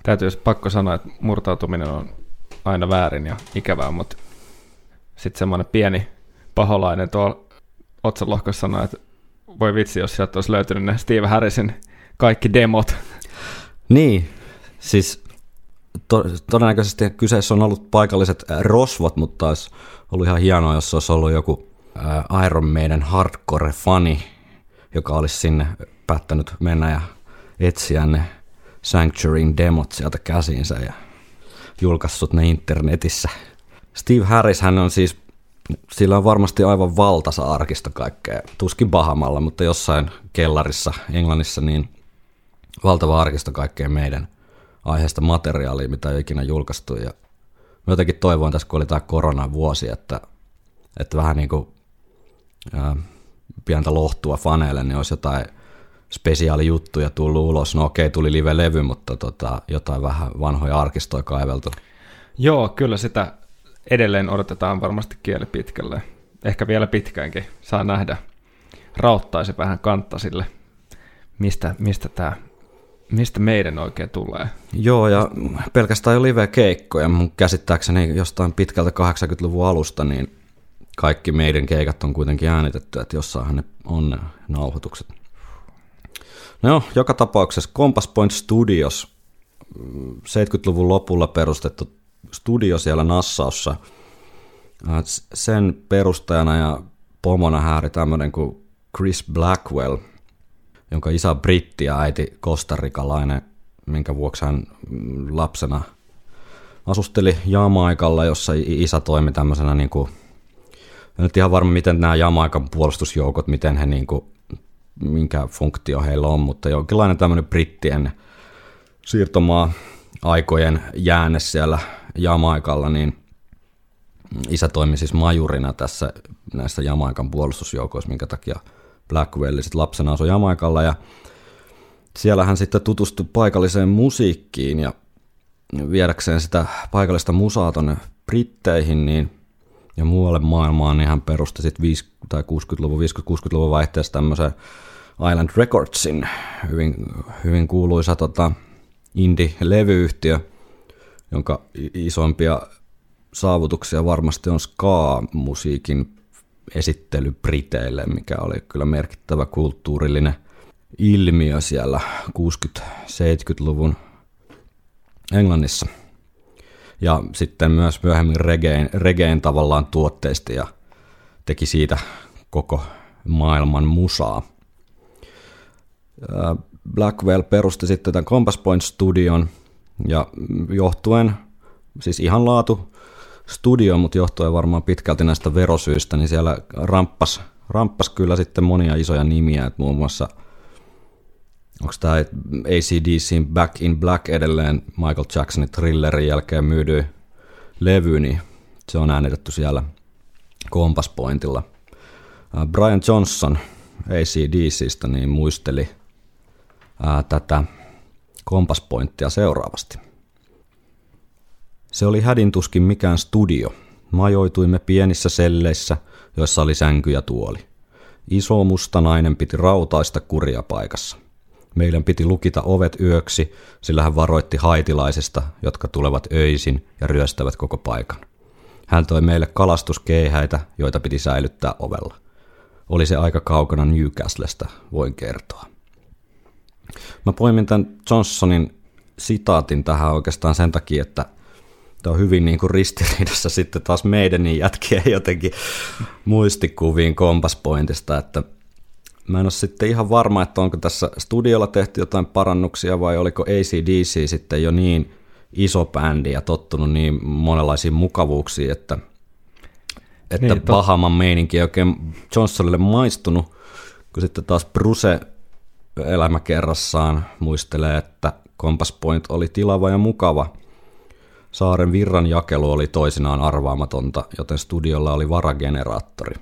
Täytyy pakko sanoa, että murtautuminen on aina väärin ja ikävää, mutta sitten semmoinen pieni paholainen tuolla otsalohkossa sanoi, että voi vitsi, jos sieltä olisi löytynyt ne Steve Harrisin kaikki demot. Niin, siis todennäköisesti kyseessä on ollut paikalliset rosvot, mutta olisi ollut ihan hienoa, jos olisi ollut joku Iron Maiden hardcore-fani, joka olisi sinne päättänyt mennä ja etsiä ne Sanctuaryn demot sieltä käsiinsä ja julkaissut ne internetissä. Steve Harris, hän on siis, sillä on varmasti aivan valtasa arkista kaikkea, tuskin Bahamalla, mutta jossain kellarissa Englannissa, niin valtava arkisto kaikkea meidän aiheesta materiaalia, mitä ei ikinä julkaistu. Ja mä jotenkin toivoin tässä, kun oli tämä koronavuosi, että vähän niin kuin pientä lohtua faneille, niin olisi jotain spesiaalijuttuja tullut ulos. No okei, tuli live-levy, mutta jotain vähän vanhoja arkistoja kaiveltu. Joo, kyllä sitä edelleen odotetaan varmasti kieli pitkälle. Ehkä vielä pitkäänkin. Saa nähdä. Rauttaisi vähän kantta sille, mistä meidän oikein tulee. Joo, ja pelkästään jo live-keikkoja. Mun käsittääkseni jostain pitkältä 80-luvun alusta, niin kaikki meidän keikat on kuitenkin äänitetty, että jossainhan ne on ne nauhoitukset. No, joka tapauksessa Compass Point Studios, 70-luvun lopulla perustettu studio siellä Nassaussa. Sen perustajana ja pomona hääri tämmöinen kuin Chris Blackwell, jonka isä on britti ja äiti kostarikalainen, minkä vuoksi hän lapsena asusteli Jamaikalla, jossa isä toimi tämmöisenä, niin kuin, en nyt ihan varma, miten nämä Jamaikan puolustusjoukot, miten he niin kuin, minkä funktio heillä on, mutta jonkinlainen tämmöinen brittien siirtomaa-aikojen jäänne siellä Jamaikalla, niin Isä toimi siis majurina tässä näissä Jamaikan puolustusjoukoissa, minkä takia Blackwell sit lapsena asui Jamaikalla, ja siellä hän sitten tutustui paikalliseen musiikkiin, ja viedäkseen sitä paikallista musaa tuonne Britteihin niin, ja muualle maailmaan, niin hän perusti sitten 50-60-luvun vaihteessa tämmöisen Island Recordsin, hyvin kuuluisa indie-levyyhtiö, jonka isompia saavutuksia varmasti on ska-musiikin esittely Briteille, mikä oli kyllä merkittävä kulttuurillinen ilmiö siellä 60-70-luvun Englannissa. Ja sitten myös myöhemmin reggaen tavallaan tuotteisti ja teki siitä koko maailman musaa. Blackwell perusti sitten tämän Compass Point-studion, ja johtuen, siis ihan laatu studio, mutta johtuen varmaan pitkälti näistä verosyistä, niin siellä ramppas kyllä sitten monia isoja nimiä, että muun muassa onko tämä AC/DC:n Back in Black edelleen Michael Jacksonin Thrillerin jälkeen myydy levy, niin se on äänitetty siellä Compass Pointilla. Brian Johnson AC/DC:stä niin muisteli tätä Compass Pointia seuraavasti. Se oli hädintuskin mikään studio. Majoituimme pienissä selleissä, joissa oli sänky ja tuoli. Iso musta nainen piti rautaista kuria paikassa. Meidän piti lukita ovet yöksi, sillä hän varoitti haitilaisista, jotka tulevat öisin ja ryöstävät koko paikan. Hän toi meille kalastuskeihäitä, joita piti säilyttää ovella. Oli se aika kaukana Newcastlesta, voin kertoa. Mä poimin tämän Johnsonin sitaatin tähän oikeastaan sen takia, että tämä on hyvin niin kuin ristiriidassa sitten taas Maidenin jätkien jotenkin muistikuviin Compass Pointista, että mä en ole sitten ihan varma, että onko tässä studiolla tehty jotain parannuksia vai oliko AC/DC sitten jo niin iso bändi ja tottunut niin monenlaisiin mukavuuksiin, että niin, pahamman meininki ei oikein Johnsonille maistunut, kun sitten taas Bruce elämäkerrassaan muistelee, että Compass Point oli tilava ja mukava. Saaren virran jakelu oli toisinaan arvaamatonta, joten studiolla oli varageneraattori.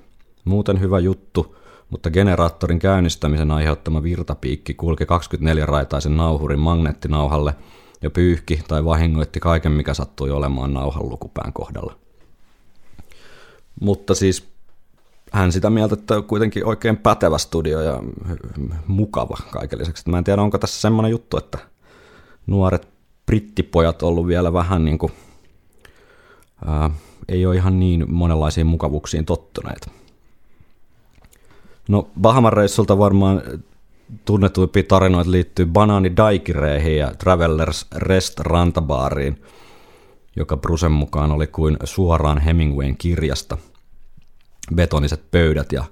Muuten hyvä juttu, mutta generaattorin käynnistämisen aiheuttama virtapiikki kulki 24-raitaisen nauhurin magneettinauhalle ja pyyhki tai vahingoitti kaiken, mikä sattui olemaan nauhan lukupään kohdalla. Mutta siis hän sitä mieltä, että on kuitenkin oikein pätevä studio ja mukava kaiken lisäksi. Mä en tiedä, onko tässä semmoinen juttu, että nuoret brittipojat ollut vielä vähän niin kuin, ei ole ihan niin monenlaisiin mukavuuksiin tottuneet. No Bahaman reissulta varmaan tunnetuimpia tarinoita liittyy banaanidaikireihin ja Travelers Rest rantabaariin, joka Brucen mukaan oli kuin suoraan Hemingwayn kirjasta. Betoniset pöydät ja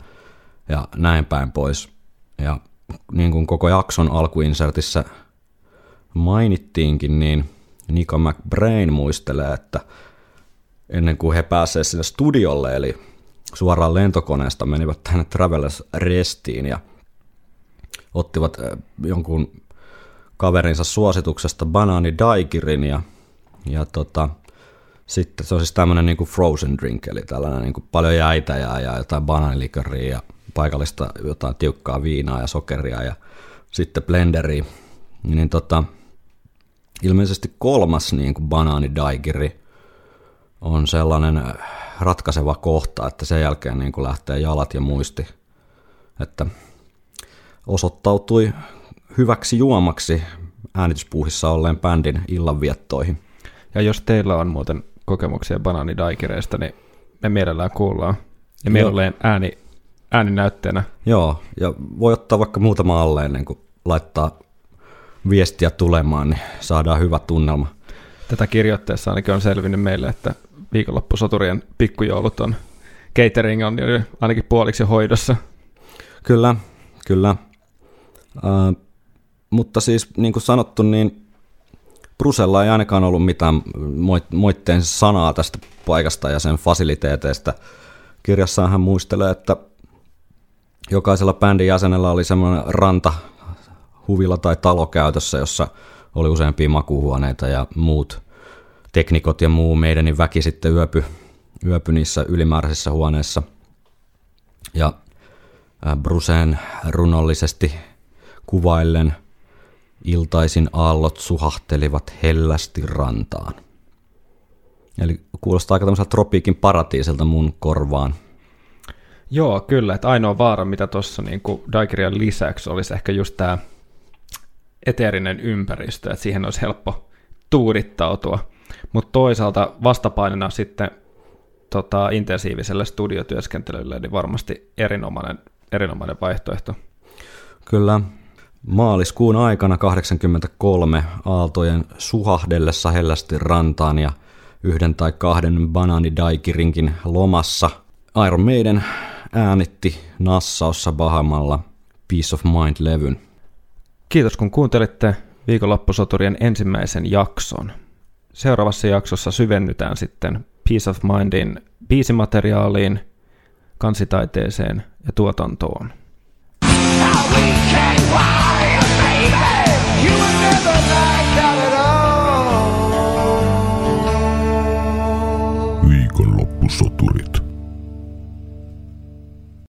näin päin pois. Ja niin kuin koko jakson alkuinsertissä mainittiinkin, niin Nicko McBrain muistelee, että ennen kuin he pääsevät sinne studiolle, eli suoraan lentokoneesta menivät tänne Travelers Restiin ja ottivat jonkun kaverinsa suosituksesta banaanidaikirin ja sitten se on siis tämmöinen niin kuin frozen drink, eli tällainen niin kuin paljon jäitä ja jotain banaanilikaria ja paikallista jotain tiukkaa viinaa ja sokeria ja sitten blenderiä. Niin ilmeisesti kolmas niin kuin banaanidaikiri on sellainen ratkaiseva kohta, että sen jälkeen niin kuin lähtee jalat ja muisti, että osoittautui hyväksi juomaksi äänityspuuhissa olleen bändin illanviettoihin. Ja jos teillä on muuten kokemuksia banaanidaikireista, niin me mielellään kuullaan. Ja mielellään ääninäytteenä. Joo, ja voi ottaa vaikka muutama alle ennen kuin laittaa viestiä tulemaan, niin saadaan hyvä tunnelma. Tätä kirjoitteessa ainakin on selvinnyt meille, että viikonloppusoturien pikkujoulut on, catering on ainakin puoliksi hoidossa. Kyllä. Mutta siis niin kuin sanottu, niin Brucella ei ainakaan ollut mitään moitteen sanaa tästä paikasta ja sen fasiliteeteista. Kirjassaan hän muistelee, että jokaisella bändin jäsenellä oli semmoinen rantahuvila tai talo käytössä, jossa oli useampia makuuhuoneita ja muut teknikot ja muu Maidenin väki sitten yöpy yöpyi niissä ylimääräisissä huoneissa. Ja Bruceen runollisesti kuvaillen iltaisin aallot suhahtelivat hellästi rantaan. Eli kuulostaa aika tämmöiseltä tropiikin paratiiselta mun korvaan. Joo, kyllä. Että ainoa vaara, mitä tuossa niinku Daikirian lisäksi olisi ehkä just tämä eteerinen ympäristö, että siihen olisi helppo tuudittautua. Mutta toisaalta vastapainona sitten intensiiviselle studiotyöskentelylle, niin varmasti erinomainen vaihtoehto. Kyllä. Maaliskuun aikana 1983 aaltojen suhahdellessa hellästi rantaan ja yhden tai kahden banaanidaikirinkin lomassa Iron Maiden äänitti Nassaussa Bahamalla Piece of Mind-levyn. Kiitos kun kuuntelitte Viikonloppusoturien ensimmäisen jakson. Seuraavassa jaksossa syvennytään sitten Piece of Mindin biisimateriaaliin, kansitaiteeseen ja tuotantoon. Now we can wire, baby. You will never lie.